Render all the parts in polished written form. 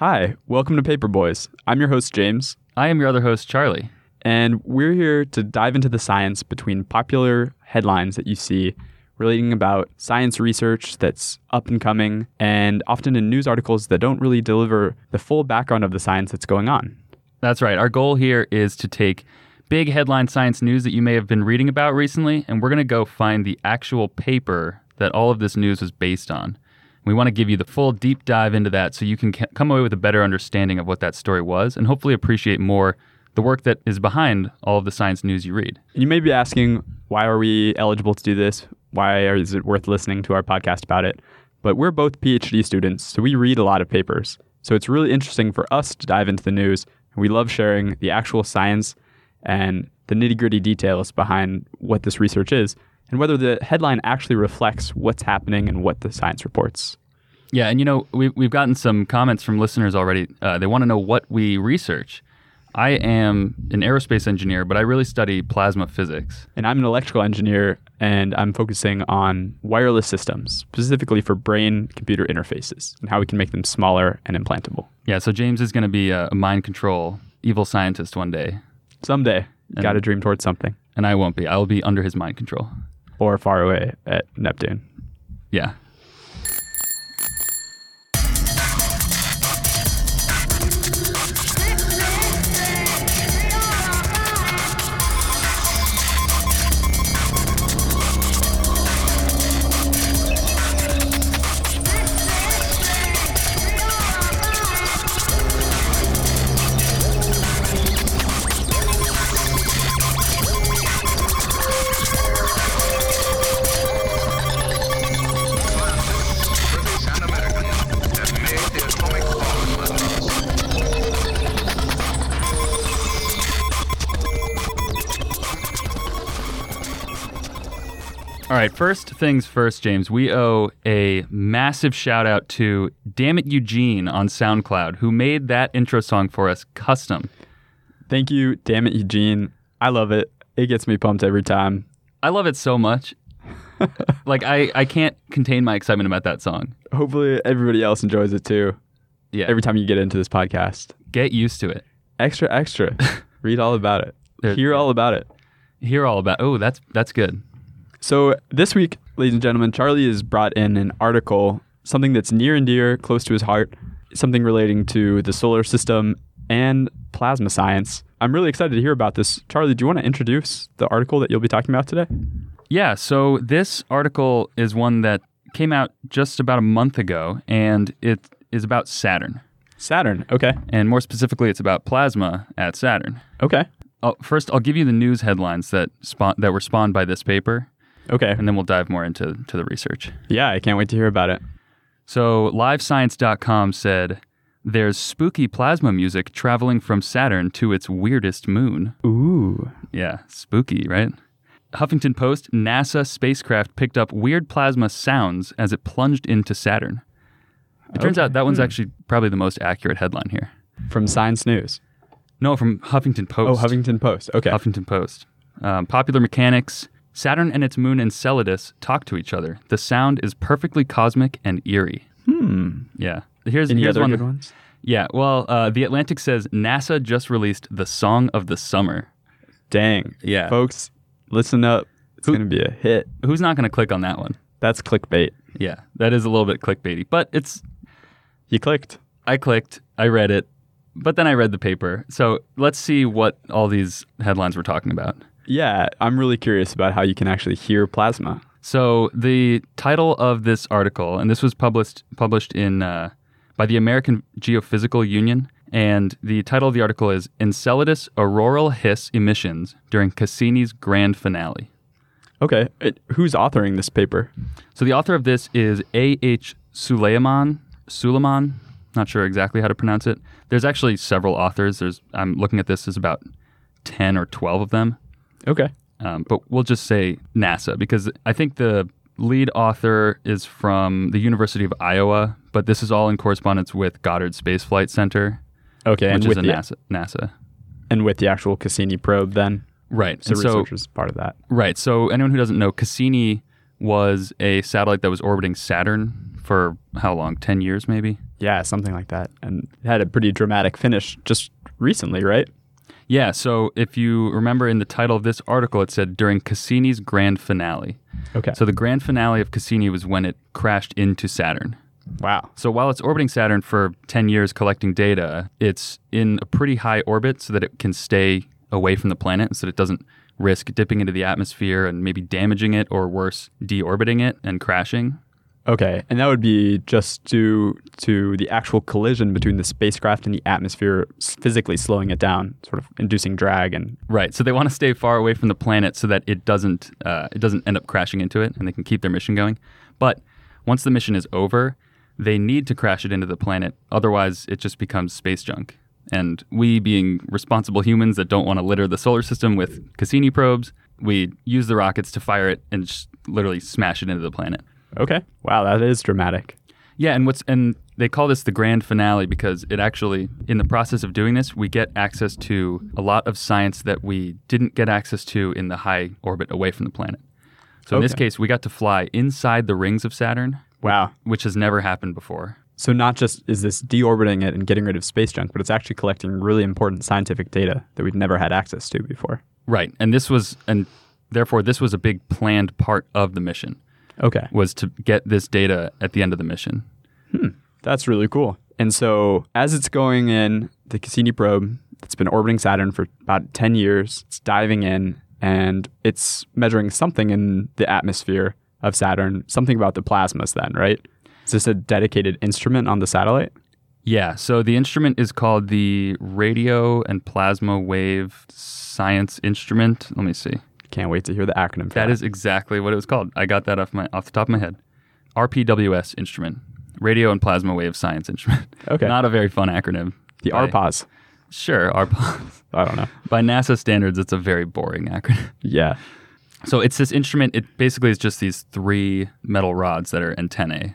Hi, welcome to Paper Boys. I'm your host, James. I am your other host, Charlie. And we're here to dive into the science between popular headlines that you see relating about science research that's up and coming, and often in news articles that don't really deliver the full background of the science that's going on. That's right. Our goal here is to take big headline science news that you may have been reading about recently, and we're going to go find the actual paper that all of this news was based on. We want to give you the full deep dive into that so you can come away with a better understanding of what that story was and hopefully appreciate more the work that is behind all of the science news you read. You may be asking, why are we eligible to do this? Why is it worth listening to our podcast about it? But we're both PhD students, so we read a lot of papers. So it's really interesting for us to dive into the news. We love sharing the actual science and the nitty-gritty details behind what this research is and whether the headline actually reflects what's happening and what the science reports. Yeah, and you know, we've gotten some comments from listeners already. They want to know what we research. I am an aerospace engineer, but I really study plasma physics. And I'm an electrical engineer, and I'm focusing on wireless systems, specifically for brain-computer interfaces and how we can make them smaller and implantable. Yeah, so James is going to be a mind control evil scientist one day. Someday. Got to dream towards something. And I won't be. I'll be under his mind control. Or far away at Neptune. Yeah. All right, first things first, James, we owe a massive shout out to Dammit Eugene on SoundCloud, who made that intro song for us custom. Thank you, Dammit Eugene. I love it. It gets me pumped every time. I love it so much. Like, I can't contain my excitement about that song. Hopefully everybody else enjoys it too. Yeah. Every time you get into this podcast. Get used to it. Extra, extra. Read all about it. Hear all about it. Hear all about it. Oh, that's good. So this week, ladies and gentlemen, Charlie has brought in an article, something that's near and dear, close to his heart, something relating to the solar system and plasma science. I'm really excited to hear about this. Charlie, do you want to introduce the article that you'll be talking about today? Yeah, so this article is one that came out just about a month ago, and it is about Saturn. Saturn, okay. And more specifically, it's about plasma at Saturn. Okay. First, I'll give you the news headlines that were spawned by this paper. Okay. And then we'll dive more into the research. Yeah, I can't wait to hear about it. So LiveScience.com said, there's spooky plasma music traveling from Saturn to its weirdest moon. Ooh. Yeah, spooky, right? Huffington Post, NASA spacecraft picked up weird plasma sounds as it plunged into Saturn. It turns out that one's actually probably the most accurate headline here. From Science News? No, from Huffington Post. Oh, Huffington Post. Okay. Huffington Post. Popular Mechanics. Saturn and its moon Enceladus talk to each other. The sound is perfectly cosmic and eerie. Hmm. Yeah. Here's one of the ones. Yeah. Well, The Atlantic says NASA just released the song of the summer. Dang. Yeah. Folks, listen up. It's going to be a hit. Who's not going to click on that one? That's clickbait. Yeah. That is a little bit clickbaity, but it's... You clicked. I clicked. I read it. But then I read the paper. So let's see what all these headlines were talking about. Yeah, I'm really curious about how you can actually hear plasma. So the title of this article, and this was published in by the American Geophysical Union, and the title of the article is Enceladus Auroral Hiss Emissions During Cassini's Grand Finale. Okay, who's authoring this paper? So the author of this is A.H. Suleiman, not sure exactly how to pronounce it. There's actually several authors. I'm looking at this as about 10 or 12 of them. Okay. But we'll just say NASA, because I think the lead author is from the University of Iowa, but this is all in correspondence with Goddard Space Flight Center, okay, which is a NASA. And with the actual Cassini probe then? Right. So researchers are part of that. Right. So anyone who doesn't know, Cassini was a satellite that was orbiting Saturn for how long? 10 years maybe? Yeah, something like that. And it had a pretty dramatic finish just recently, right? Yeah, so if you remember in the title of this article, it said during Cassini's grand finale. Okay. So the grand finale of Cassini was when it crashed into Saturn. Wow. So while it's orbiting Saturn for 10 years collecting data, it's in a pretty high orbit so that it can stay away from the planet so that it doesn't risk dipping into the atmosphere and maybe damaging it or worse, deorbiting it and crashing. Okay, and that would be just due to the actual collision between the spacecraft and the atmosphere physically slowing it down, sort of inducing drag. And right, so they want to stay far away from the planet so that it doesn't end up crashing into it and they can keep their mission going. But once the mission is over, they need to crash it into the planet. Otherwise, it just becomes space junk. And we, being responsible humans that don't want to litter the solar system with Cassini probes, we use the rockets to fire it and just literally smash it into the planet. Okay. Wow, that is dramatic. Yeah, and they call this the grand finale because it actually, in the process of doing this, we get access to a lot of science that we didn't get access to in the high orbit away from the planet. So in this case, we got to fly inside the rings of Saturn. Wow. Which has never happened before. So not just is this deorbiting it and getting rid of space junk, but it's actually collecting really important scientific data that we've never had access to before. Right. And therefore this was a big planned part of the mission. Okay. Was to get this data at the end of the mission. That's really cool. And so as it's going in, the Cassini probe, it's been orbiting Saturn for about 10 years. It's diving in and it's measuring something in the atmosphere of Saturn, something about the plasmas then, right? Is this a dedicated instrument on the satellite? Yeah. So the instrument is called the Radio and Plasma Wave Science Instrument. Let me see. Can't wait to hear the acronym for that. That is exactly what it was called. I got that off the top of my head. RPWS instrument. Radio and Plasma Wave Science Instrument. Okay. Not a very fun acronym. The RPAS. Sure, RPAS. I don't know. By NASA standards, it's a very boring acronym. Yeah. So it's this instrument. It basically is just these three metal rods that are antennae.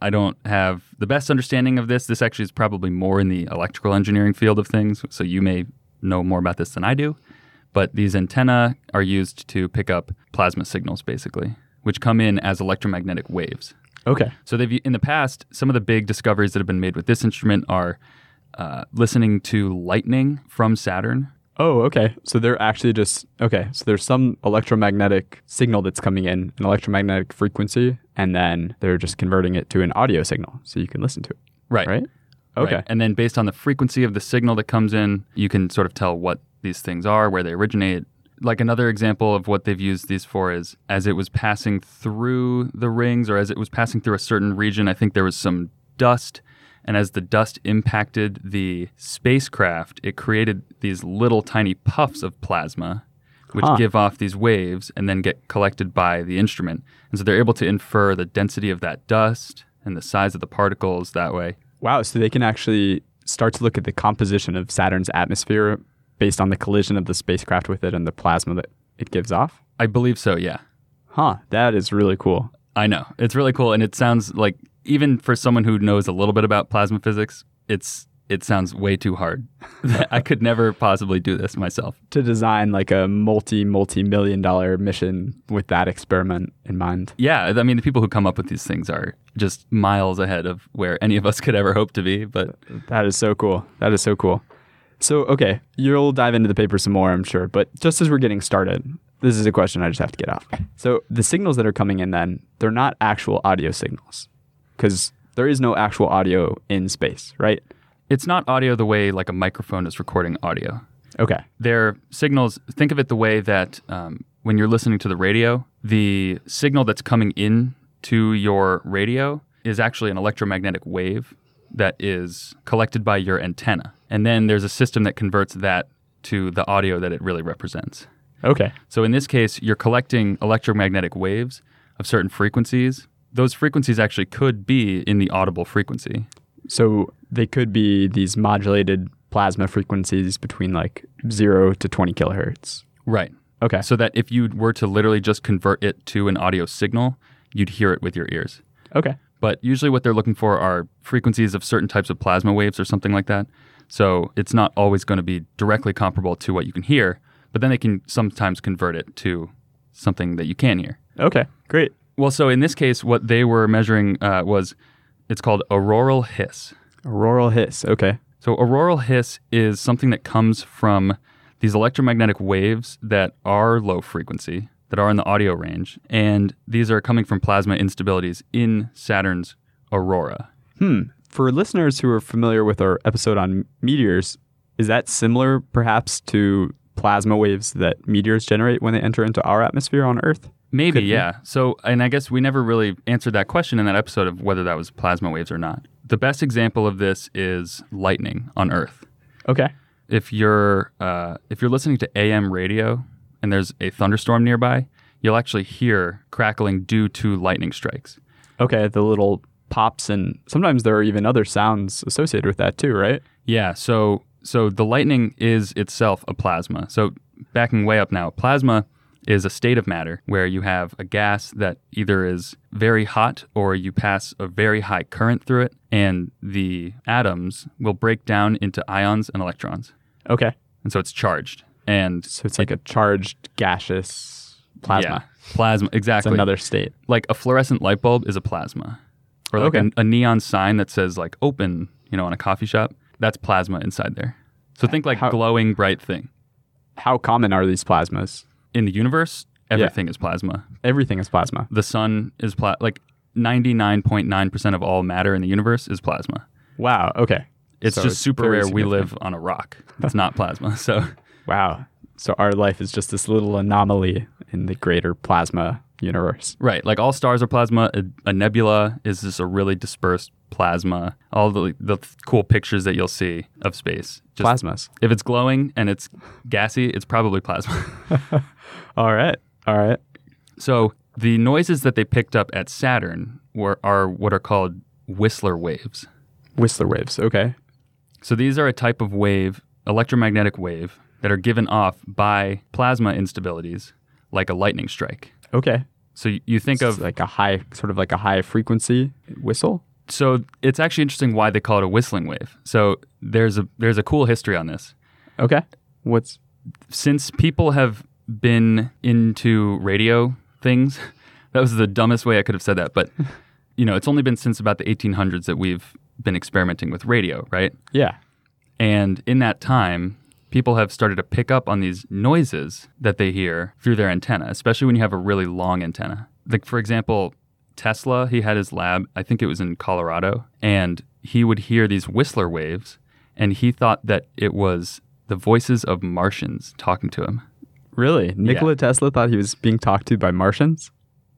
I don't have the best understanding of this. This actually is probably more in the electrical engineering field of things, so you may know more about this than I do. But these antennae are used to pick up plasma signals, basically, which come in as electromagnetic waves. Okay. So they've in the past, some of the big discoveries that have been made with this instrument are listening to lightning from Saturn. Oh, okay. So they're actually just, okay, so there's some electromagnetic signal that's coming in, an electromagnetic frequency, and then they're just converting it to an audio signal so you can listen to it. Right. Right? Okay. Right. And then based on the frequency of the signal that comes in, you can sort of tell what these things are, where they originate. Like another example of what they've used these for is as it was passing through the rings or as it was passing through a certain region, I think there was some dust. And as the dust impacted the spacecraft, it created these little tiny puffs of plasma, which give off these waves and then get collected by the instrument. And so they're able to infer the density of that dust and the size of the particles that way. Wow. So they can actually start to look at the composition of Saturn's atmosphere based on the collision of the spacecraft with it and the plasma that it gives off? I believe so, yeah. Huh, that is really cool. I know. It's really cool, and it sounds like, even for someone who knows a little bit about plasma physics, it sounds way too hard. I could never possibly do this myself. To design like a multi-million dollar mission with that experiment in mind. Yeah, I mean, the people who come up with these things are just miles ahead of where any of us could ever hope to be, but... That is so cool. That is so cool. So, okay, you'll dive into the paper some more, I'm sure. But just as we're getting started, this is a question I just have to get off. So the signals that are coming in then, they're not actual audio signals because there is no actual audio in space, right? It's not audio the way like a microphone is recording audio. Okay. They're signals, think of it the way that when you're listening to the radio, the signal that's coming in to your radio is actually an electromagnetic wave that is collected by your antenna. And then there's a system that converts that to the audio that it really represents. Okay. So in this case, you're collecting electromagnetic waves of certain frequencies. Those frequencies actually could be in the audible frequency. So they could be these modulated plasma frequencies between like 0 to 20 kilohertz. Right. Okay. So that if you were to literally just convert it to an audio signal, you'd hear it with your ears. Okay. But usually what they're looking for are frequencies of certain types of plasma waves or something like that. So it's not always going to be directly comparable to what you can hear, but then they can sometimes convert it to something that you can hear. Okay, great. Well, so in this case, what they were measuring was, it's called auroral hiss. Auroral hiss, okay. So auroral hiss is something that comes from these electromagnetic waves that are low frequency, that are in the audio range, and these are coming from plasma instabilities in Saturn's aurora. For listeners who are familiar with our episode on meteors, is that similar perhaps to plasma waves that meteors generate when they enter into our atmosphere on Earth? Maybe, yeah. So, and I guess we never really answered that question in that episode of whether that was plasma waves or not. The best example of this is lightning on Earth. Okay. If you're listening to AM radio and there's a thunderstorm nearby, you'll actually hear crackling due to lightning strikes. Okay, the little pops, and sometimes there are even other sounds associated with that too, right? Yeah, so the lightning is itself a plasma. So backing way up now, plasma is a state of matter where you have a gas that either is very hot or you pass a very high current through it, and the atoms will break down into ions and electrons. Okay. And so it's charged. And so it's like a charged gaseous plasma. Yeah, plasma, exactly. It's another state. Like a fluorescent light bulb is a plasma. Or like a neon sign that says like open, you know, on a coffee shop. That's plasma inside there. So think like glowing bright thing. How common are these plasmas? In the universe, everything is plasma. Everything is plasma. The sun is like 99.9% of all matter in the universe is plasma. Wow. Okay. It's so just super rare we live on a rock. That's not plasma. So wow. So our life is just this little anomaly in the greater plasma universe. Right. Like all stars are plasma. A nebula is just a really dispersed plasma. All the cool pictures that you'll see of space. Just, plasmas. If it's glowing and it's gassy, it's probably plasma. All right. So the noises that they picked up at Saturn are what are called Whistler waves. Whistler waves. Okay. So these are a type of wave, electromagnetic wave, that are given off by plasma instabilities, like a lightning strike. Okay. So you think of like a high frequency whistle? So it's actually interesting why they call it a whistling wave. So there's a cool history on this. Okay. Since people have been into radio things, that was the dumbest way I could have said that, but you know, it's only been since about the 1800s that we've been experimenting with radio, right? Yeah. And in that time, people have started to pick up on these noises that they hear through their antenna, especially when you have a really long antenna. Like, for example, Tesla, he had his lab, I think it was in Colorado, and he would hear these Whistler waves, and he thought that it was the voices of Martians talking to him. Really? Nikola Tesla thought he was being talked to by Martians?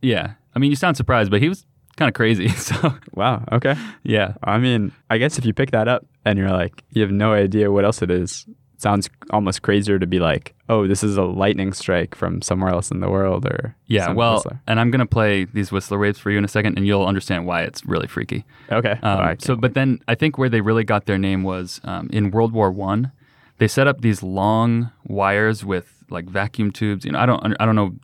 Yeah. I mean, you sound surprised, but he was kind of crazy. So wow. Okay. Yeah. I mean, I guess if you pick that up and you're like, you have no idea what else it is, sounds almost crazier to be like, oh, this is a lightning strike from somewhere else in the world, or yeah, well, Whistler. And I'm gonna play these Whistler waves for you in a second, and you'll understand why it's really freaky. Okay. But then I think where they really got their name was in World War I. They set up these long wires with like vacuum tubes. You know, I don't know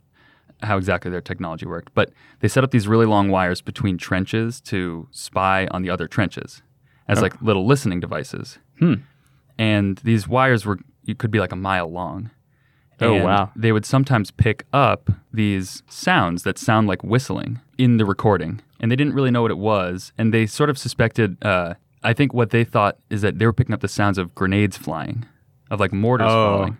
how exactly their technology worked, but they set up these really long wires between trenches to spy on the other trenches as like little listening devices. And these wires could be like a mile long. Oh, and wow. They would sometimes pick up these sounds that sound like whistling in the recording. And they didn't really know what it was. And they sort of suspected, I think what they thought is that they were picking up the sounds of grenades flying, of like mortars falling.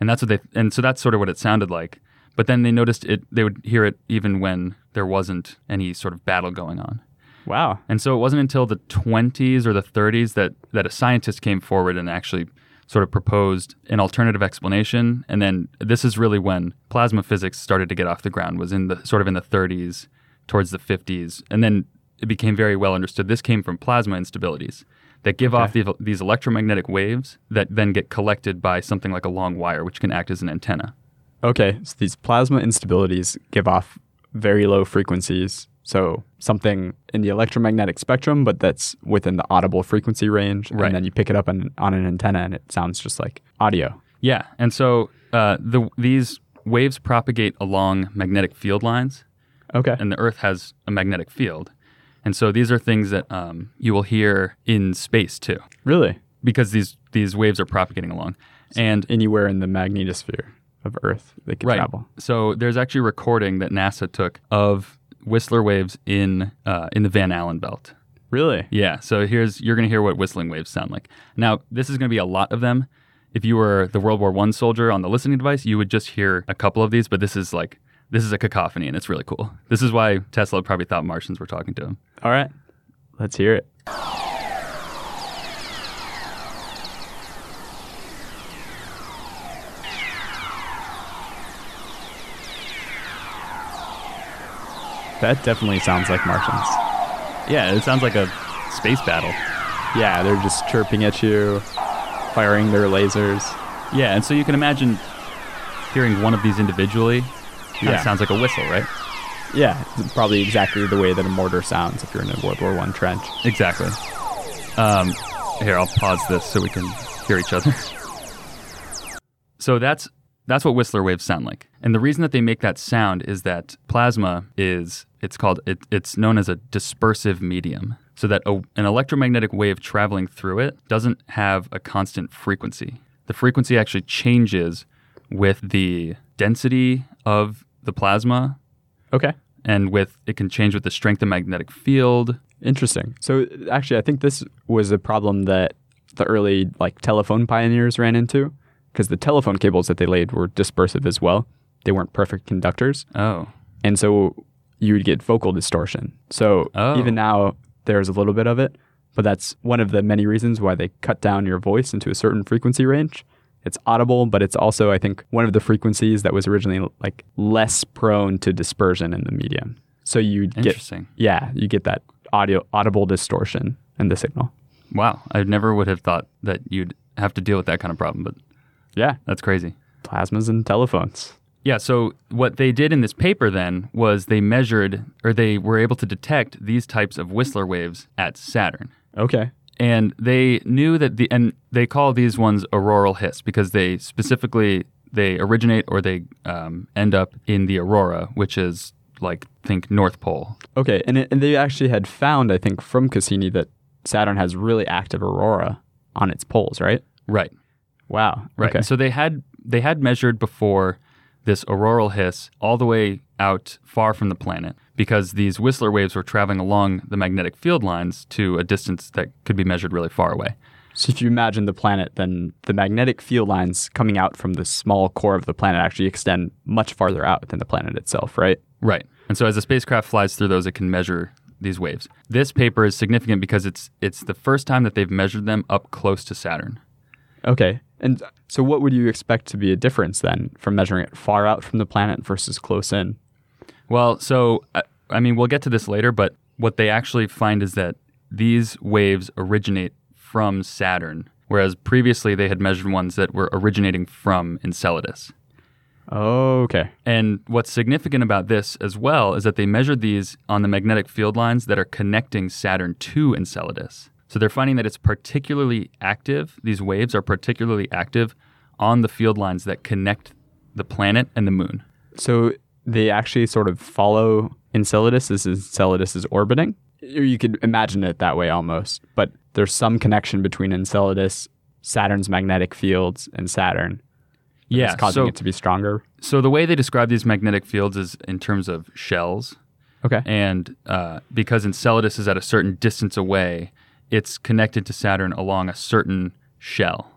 And that's what so that's sort of what it sounded like. But then they noticed they would hear it even when there wasn't any sort of battle going on. Wow. And so it wasn't until the 20s or the 30s that a scientist came forward and actually sort of proposed an alternative explanation. And then this is really when plasma physics started to get off the ground, was in the 30s, towards the 50s. And then it became very well understood. This came from plasma instabilities that give off these electromagnetic waves that then get collected by something like a long wire, which can act as an antenna. Okay. So these plasma instabilities give off very low frequencies. So something in the electromagnetic spectrum, but that's within the audible frequency range. Right. And then you pick it up on an antenna and it sounds just like audio. Yeah. And so these waves propagate along magnetic field lines. Okay. And the Earth has a magnetic field. And so these are things that you will hear in space too. Really? Because these waves are propagating along. So and anywhere in the magnetosphere of Earth, they can travel. So there's actually a recording that NASA took of Whistler waves in the Van Allen belt. Really? Yeah. So you're going to hear what whistling waves sound like. Now, this is going to be a lot of them. If you were the World War I soldier on the listening device, you would just hear a couple of these, but this is a cacophony, and it's really cool. This is why Tesla probably thought Martians were talking to him. All right. Let's hear it. That definitely sounds like Martians. Yeah, it sounds like a space battle. Yeah, they're just chirping at you, firing their lasers. Yeah, and so you can imagine hearing one of these individually. Yeah, it sounds like a whistle, right? Yeah, probably exactly the way that a mortar sounds if you're in a World War I trench. Exactly. Here, I'll pause this so we can hear each other. So that's what whistler waves sound like. And the reason that they make that sound is that plasma it's known as a dispersive medium, so that an electromagnetic wave traveling through it doesn't have a constant frequency. The frequency actually changes with the density of the plasma. Okay. And it can change with the strength of magnetic field. Interesting. So actually, I think this was a problem that the early telephone pioneers ran into, because the telephone cables that they laid were dispersive as well. They weren't perfect conductors. Oh. And so you would get vocal distortion. So even now, there's a little bit of it, but that's one of the many reasons why they cut down your voice into a certain frequency range. It's audible, but it's also, I think, one of the frequencies that was originally less prone to dispersion in the medium. So you'd get... Interesting. Yeah, you get that audible distortion in the signal. Wow. I never would have thought that you'd have to deal with that kind of problem, but... Yeah. That's crazy. Plasmas and telephones. Yeah, so what they did in this paper then was they measured, or they were able to detect these types of whistler waves at Saturn. Okay. And they knew that and they call these ones auroral hiss because they specifically, they originate or they end up in the aurora, which is think North Pole. Okay, and they actually had found, I think, from Cassini that Saturn has really active aurora on its poles, right? Right. Wow. Right. Okay. So they had measured before this auroral hiss all the way out far from the planet because these whistler waves were traveling along the magnetic field lines to a distance that could be measured really far away. So if you imagine the planet, then the magnetic field lines coming out from the small core of the planet actually extend much farther out than the planet itself, right? Right. And so as the spacecraft flies through those, it can measure these waves. This paper is significant because it's the first time that they've measured them up close to Saturn. Okay. And so what would you expect to be a difference then from measuring it far out from the planet versus close in? Well, so, I mean, we'll get to this later, but what they actually find is that these waves originate from Saturn, whereas previously they had measured ones that were originating from Enceladus. Oh, okay. And what's significant about this as well is that they measured these on the magnetic field lines that are connecting Saturn to Enceladus. So they're finding that it's particularly active, these waves are particularly active on the field lines that connect the planet and the moon. So they actually sort of follow Enceladus as Enceladus is orbiting? You could imagine it that way almost, but there's some connection between Enceladus, Saturn's magnetic fields, and Saturn. Yeah. It's causing it to be stronger. So the way they describe these magnetic fields is in terms of shells. Okay. And because Enceladus is at a certain distance away, it's connected to Saturn along a certain shell.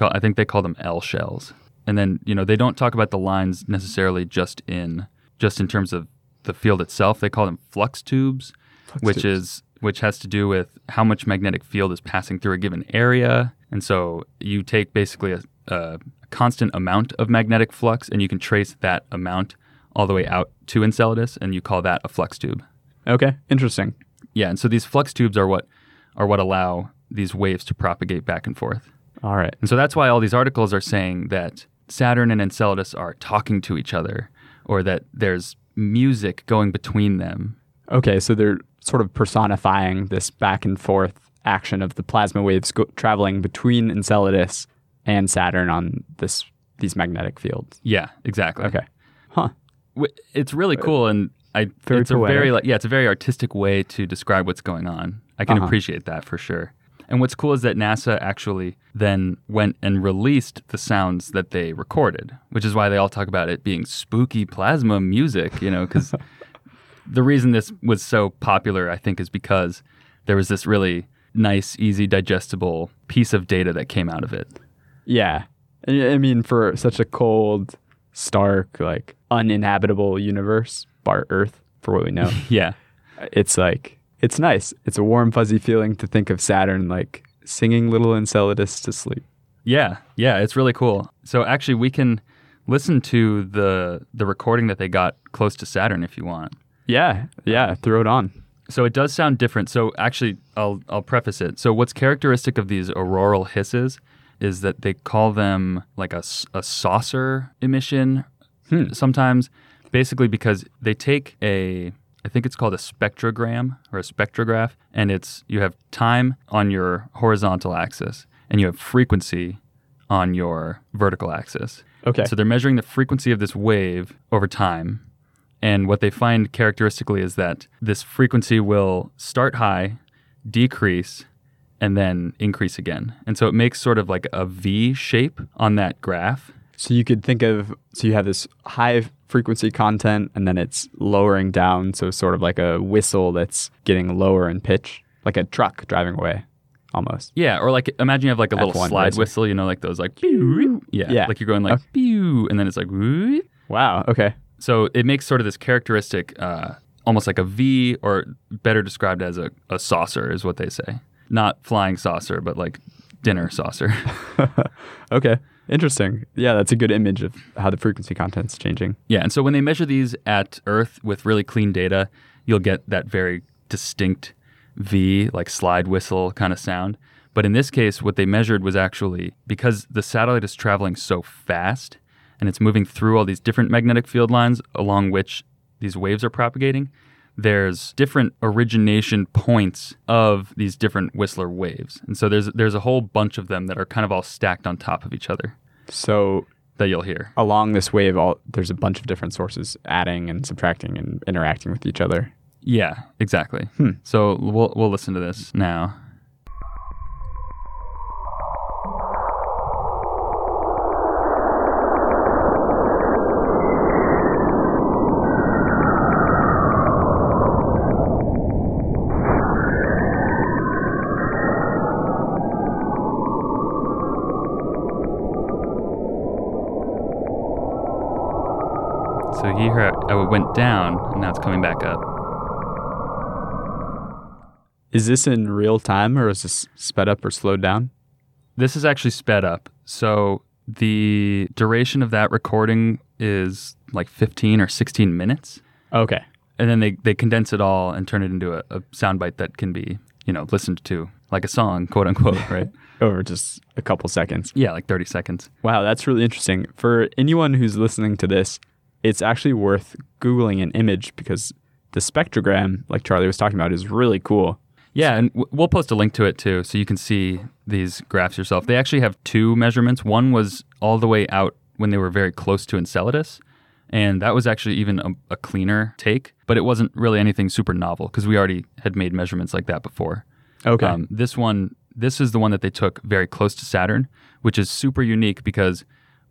I think they call them L shells. And then, they don't talk about the lines necessarily just in terms of the field itself. They call them flux tubes, which has to do with how much magnetic field is passing through a given area. And so you take basically a constant amount of magnetic flux, and you can trace that amount all the way out to Enceladus, and you call that a flux tube. Okay, interesting. Yeah, and so these flux tubes are what allow these waves to propagate back and forth. All right. And so that's why all these articles are saying that Saturn and Enceladus are talking to each other, or that there's music going between them. Okay, so they're sort of personifying this back and forth action of the plasma waves traveling between Enceladus and Saturn on these magnetic fields. Yeah, exactly. Okay. Huh. It's really cool, and it's poetic. It's a very artistic way to describe what's going on. I can appreciate that for sure. And what's cool is that NASA actually then went and released the sounds that they recorded, which is why they all talk about it being spooky plasma music, because the reason this was so popular, I think, is because there was this really nice, easy, digestible piece of data that came out of it. Yeah. I mean, for such a cold, stark, like uninhabitable universe, bar Earth, for what we know. Yeah. It's like, it's nice. It's a warm, fuzzy feeling to think of Saturn like singing little Enceladus to sleep. Yeah. Yeah. It's really cool. So actually, we can listen to the recording that they got close to Saturn if you want. Yeah. Yeah. Throw it on. So it does sound different. So actually, I'll preface it. So what's characteristic of these auroral hisses is that they call them like a saucer emission sometimes, basically because they take a, I think it's called a spectrogram or a spectrograph, and it's you have time on your horizontal axis and you have frequency on your vertical axis. Okay. So they're measuring the frequency of this wave over time. And what they find characteristically is that this frequency will start high, decrease, and then increase again. And so it makes sort of like a V shape on that graph. So you could think of, so you have this high frequency content and then it's lowering down. So sort of like a whistle that's getting lower in pitch, like a truck driving away almost. Yeah. Or like, imagine you have like a F1 little slide racing whistle, you know, like those like, yeah. Like you're going like, okay, and then it's like, wow. Okay. So it makes sort of this characteristic, almost like a V, or better described as a saucer is what they say. Not flying saucer, but like dinner saucer. Okay. Interesting. Yeah, that's a good image of how the frequency content's changing. Yeah. And so when they measure these at Earth with really clean data, you'll get that very distinct V, like slide whistle kind of sound. But in this case, what they measured was actually, because the satellite is traveling so fast, and it's moving through all these different magnetic field lines along which these waves are propagating, there's different origination points of these different whistler waves. And so there's a whole bunch of them that are kind of all stacked on top of each other. So that you'll hear. Along this wave, there's a bunch of different sources adding and subtracting and interacting with each other. Yeah, exactly. So we'll listen to this now. So you heard it went down, and now it's coming back up. Is this in real time, or is this sped up or slowed down? This is actually sped up. So the duration of that recording is like 15 or 16 minutes. Okay. And then they condense it all and turn it into a soundbite that can be, you know, listened to like a song, quote unquote, right? Over just a couple seconds. Yeah, like 30 seconds. Wow, that's really interesting. For anyone who's listening to this, it's actually worth Googling an image because the spectrogram, like Charlie was talking about, is really cool. Yeah, and we'll post a link to it too so you can see these graphs yourself. They actually have two measurements. One was all the way out when they were very close to Enceladus, and that was actually even a cleaner take, but it wasn't really anything super novel because we already had made measurements like that before. Okay. This is the one that they took very close to Saturn, which is super unique because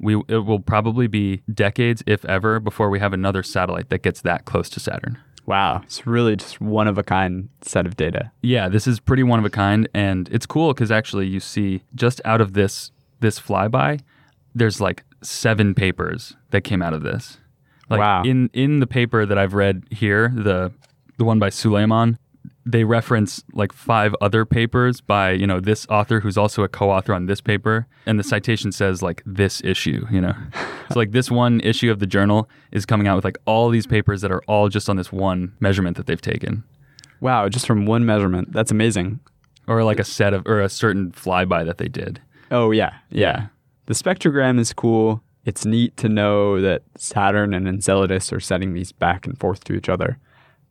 it will probably be decades, if ever, before we have another satellite that gets that close to Saturn. Wow. It's really just one-of-a-kind set of data. Yeah, this is pretty one-of-a-kind, and it's cool because actually you see just out of this flyby, there's like 7 papers that came out of this. Like, wow. In the paper that I've read here, the one by Suleiman, they reference like 5 other papers by, you know, this author who's also a co-author on this paper. And the citation says like this issue, you know. So like this one issue of the journal is coming out with like all these papers that are all just on this one measurement that they've taken. Wow. Just from one measurement. That's amazing. Or like a certain flyby that they did. Oh, yeah. Yeah. The spectrogram is cool. It's neat to know that Saturn and Enceladus are setting these back and forth to each other.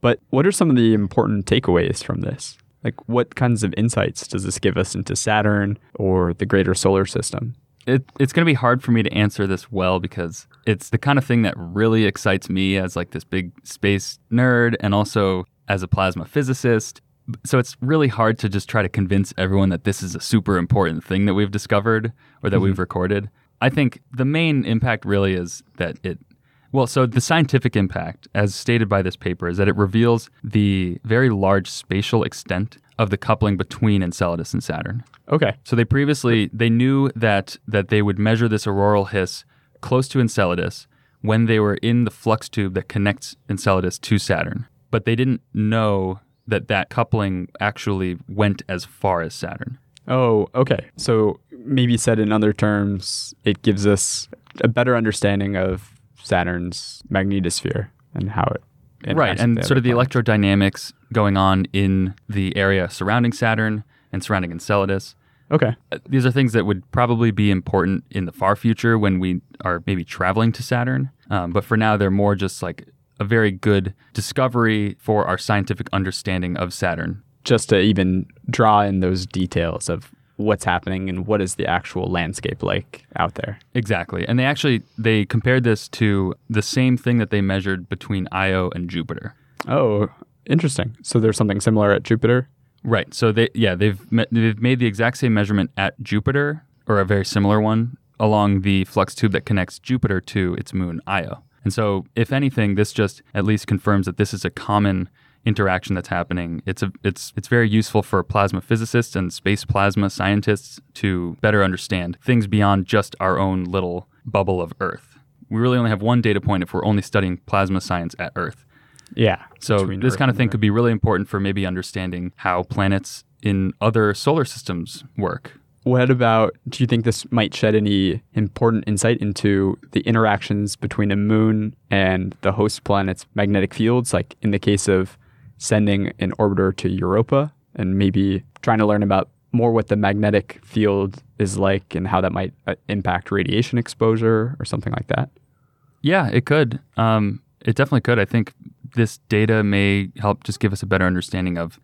But what are some of the important takeaways from this? Like, what kinds of insights does this give us into Saturn or the greater solar system? It's going to be hard for me to answer this well because it's the kind of thing that really excites me as like this big space nerd and also as a plasma physicist. So it's really hard to just try to convince everyone that this is a super important thing that we've discovered or that we've recorded. I think the main impact really is that so the scientific impact, as stated by this paper, is that it reveals the very large spatial extent of the coupling between Enceladus and Saturn. Okay. So they previously, they knew that they would measure this auroral hiss close to Enceladus when they were in the flux tube that connects Enceladus to Saturn. But they didn't know that coupling actually went as far as Saturn. Oh, okay. So maybe said in other terms, it gives us a better understanding of Saturn's magnetosphere and how it interacts. Right, and sort of the electrodynamics going on in the area surrounding Saturn and surrounding Enceladus. Okay. These are things that would probably be important in the far future when we are maybe traveling to Saturn. But for now, they're more just like a very good discovery for our scientific understanding of Saturn. Just to even draw in those details of what's happening and what is the actual landscape like out there. Exactly. And they compared this to the same thing that they measured between Io and Jupiter. Oh, interesting. So there's something similar at Jupiter? Right. So they've made the exact same measurement at Jupiter, or a very similar one, along the flux tube that connects Jupiter to its moon Io. And so if anything, this just at least confirms that this is a common interaction that's happening. It's very useful for plasma physicists and space plasma scientists to better understand things beyond just our own little bubble of Earth. We really only have one data point if we're only studying plasma science at Earth. Yeah. So this kind of thing could be really important for maybe understanding how planets in other solar systems work. What about, do you think this might shed any important insight into the interactions between a moon and the host planet's magnetic fields, like in the case of sending an orbiter to Europa and maybe trying to learn about more what the magnetic field is like and how that might impact radiation exposure or something like that? Yeah, it could. It definitely could. I think this data may help just give us a better understanding of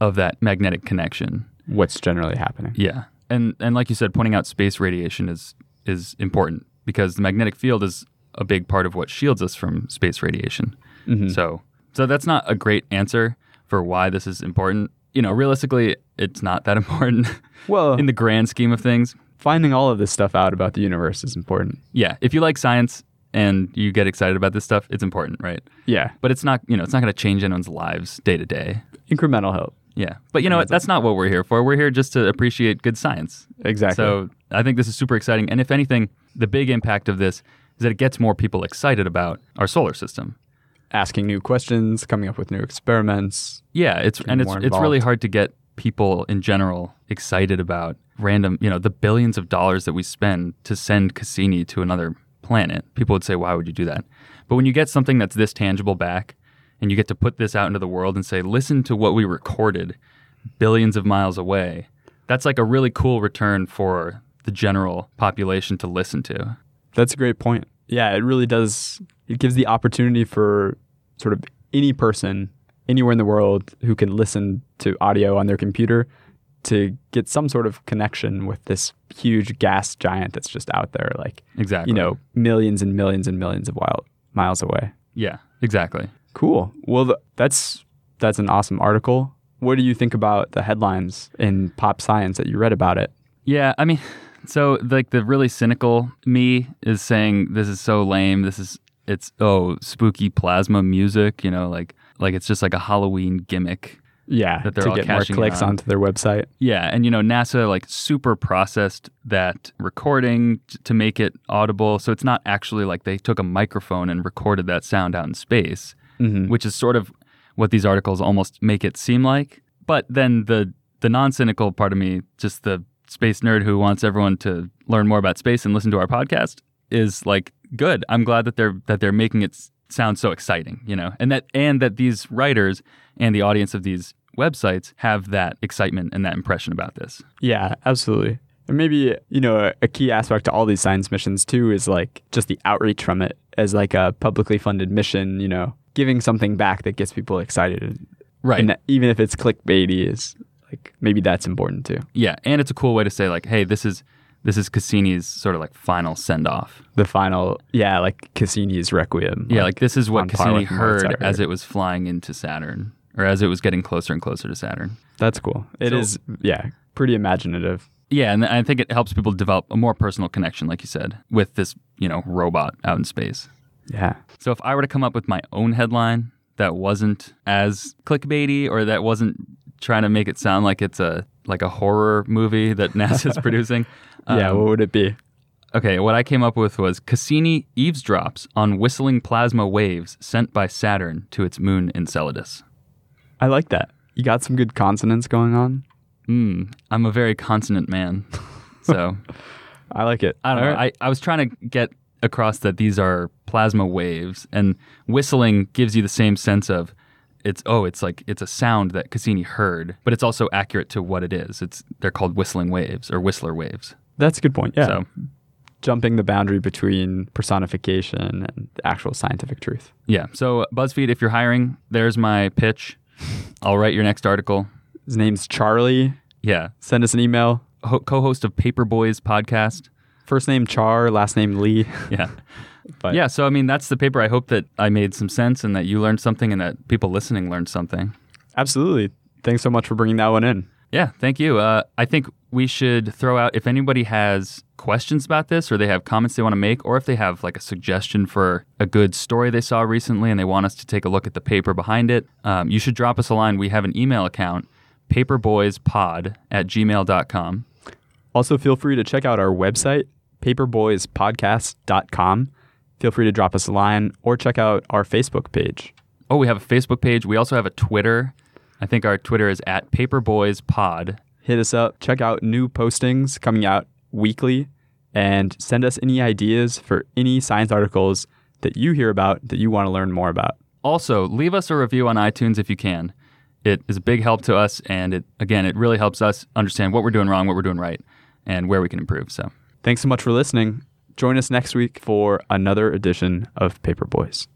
that magnetic connection. What's generally happening. Yeah. And like you said, pointing out space radiation is important because the magnetic field is a big part of what shields us from space radiation. Mm-hmm. So that's not a great answer for why this is important. You know, realistically, it's not that important. Well, in the grand scheme of things. Finding all of this stuff out about the universe is important. Yeah. If you like science and you get excited about this stuff, it's important, right? Yeah. But it's not, you know, it's not going to change anyone's lives day to day. Incremental help. Yeah. But you know what? That's not what we're here for. We're here just to appreciate good science. Exactly. So I think this is super exciting. And if anything, the big impact of this is that it gets more people excited about our solar system. Asking new questions, coming up with new experiments. Yeah. It's really hard to get people in general excited about random, you know, the billions of dollars that we spend to send Cassini to another planet. People would say, why would you do that? But when you get something that's this tangible back, and you get to put this out into the world and say, listen to what we recorded billions of miles away. That's like a really cool return for the general population to listen to. That's a great point. Yeah, it really does. It gives the opportunity for sort of any person anywhere in the world who can listen to audio on their computer to get some sort of connection with this huge gas giant that's just out there. Like, exactly. You know, millions and millions and millions of miles away. Yeah, exactly. Cool. Well, that's an awesome article. What do you think about the headlines in Pop Science that you read about it? Yeah, I mean, so like the really cynical me is saying this is so lame. It's spooky plasma music, you know, like it's just like a Halloween gimmick. Yeah, that they're all cashing in on to get more clicks onto their website. Yeah, and you know, NASA like super processed that recording to make it audible, so it's not actually like they took a microphone and recorded that sound out in space. Mm-hmm. Which is sort of what these articles almost make it seem like. But then the non-cynical part of me, just the space nerd who wants everyone to learn more about space and listen to our podcast, is like, good. I'm glad that they're making it sound so exciting, you know, and that these writers and the audience of these websites have that excitement and that impression about this. Yeah, absolutely. And maybe, you know, a key aspect to all these science missions too is like just the outreach from it as like a publicly funded mission, you know. Giving something back that gets people excited. Right. And even if it's clickbaity, is like maybe that's important too. Yeah. And it's a cool way to say like, hey, this is Cassini's sort of like final send off. The final, yeah, like Cassini's Requiem. Yeah, like this is what Cassini heard as it was flying into Saturn, or as it was getting closer and closer to Saturn. That's cool. It is, yeah, pretty imaginative. Yeah, and I think it helps people develop a more personal connection, like you said, with this, you know, robot out in space. Yeah. So if I were to come up with my own headline that wasn't as clickbaity or that wasn't trying to make it sound like it's a horror movie that NASA's producing. Yeah, what would it be? Okay, what I came up with was Cassini eavesdrops on whistling plasma waves sent by Saturn to its moon Enceladus. I like that. You got some good consonants going on? I'm a very consonant man. So I like it. I don't know. I was trying to get across that these are plasma waves, and whistling gives you the same sense of it's a sound that Cassini heard, but it's also accurate to what it is. They're called whistling waves or whistler waves. That's a good point. Yeah. So, jumping the boundary between personification and actual scientific truth. Yeah. So BuzzFeed, if you're hiring, there's my pitch. I'll write your next article. His name's Charlie. Yeah. Send us an email. Co-host of Paper Boys podcast. First name Char, last name Lee. Yeah. But yeah, so I mean, that's the paper. I hope that I made some sense and that you learned something and that people listening learned something. Absolutely. Thanks so much for bringing that one in. Yeah, thank you. I think we should throw out, if anybody has questions about this or they have comments they want to make, or if they have like a suggestion for a good story they saw recently and they want us to take a look at the paper behind it, you should drop us a line. We have an email account, paperboyspod@gmail.com. Also, feel free to check out our website, paperboyspodcast.com. Feel free to drop us a line or check out our Facebook page. Oh, we have a Facebook page. We also have a Twitter. I think our Twitter is @PaperboysPod. Hit us up. Check out new postings coming out weekly, and send us any ideas for any science articles that you hear about that you want to learn more about. Also, leave us a review on iTunes if you can. It is a big help to us, and it really helps us understand what we're doing wrong, what we're doing right, and where we can improve. So, thanks so much for listening. Join us next week for another edition of Paper Boys.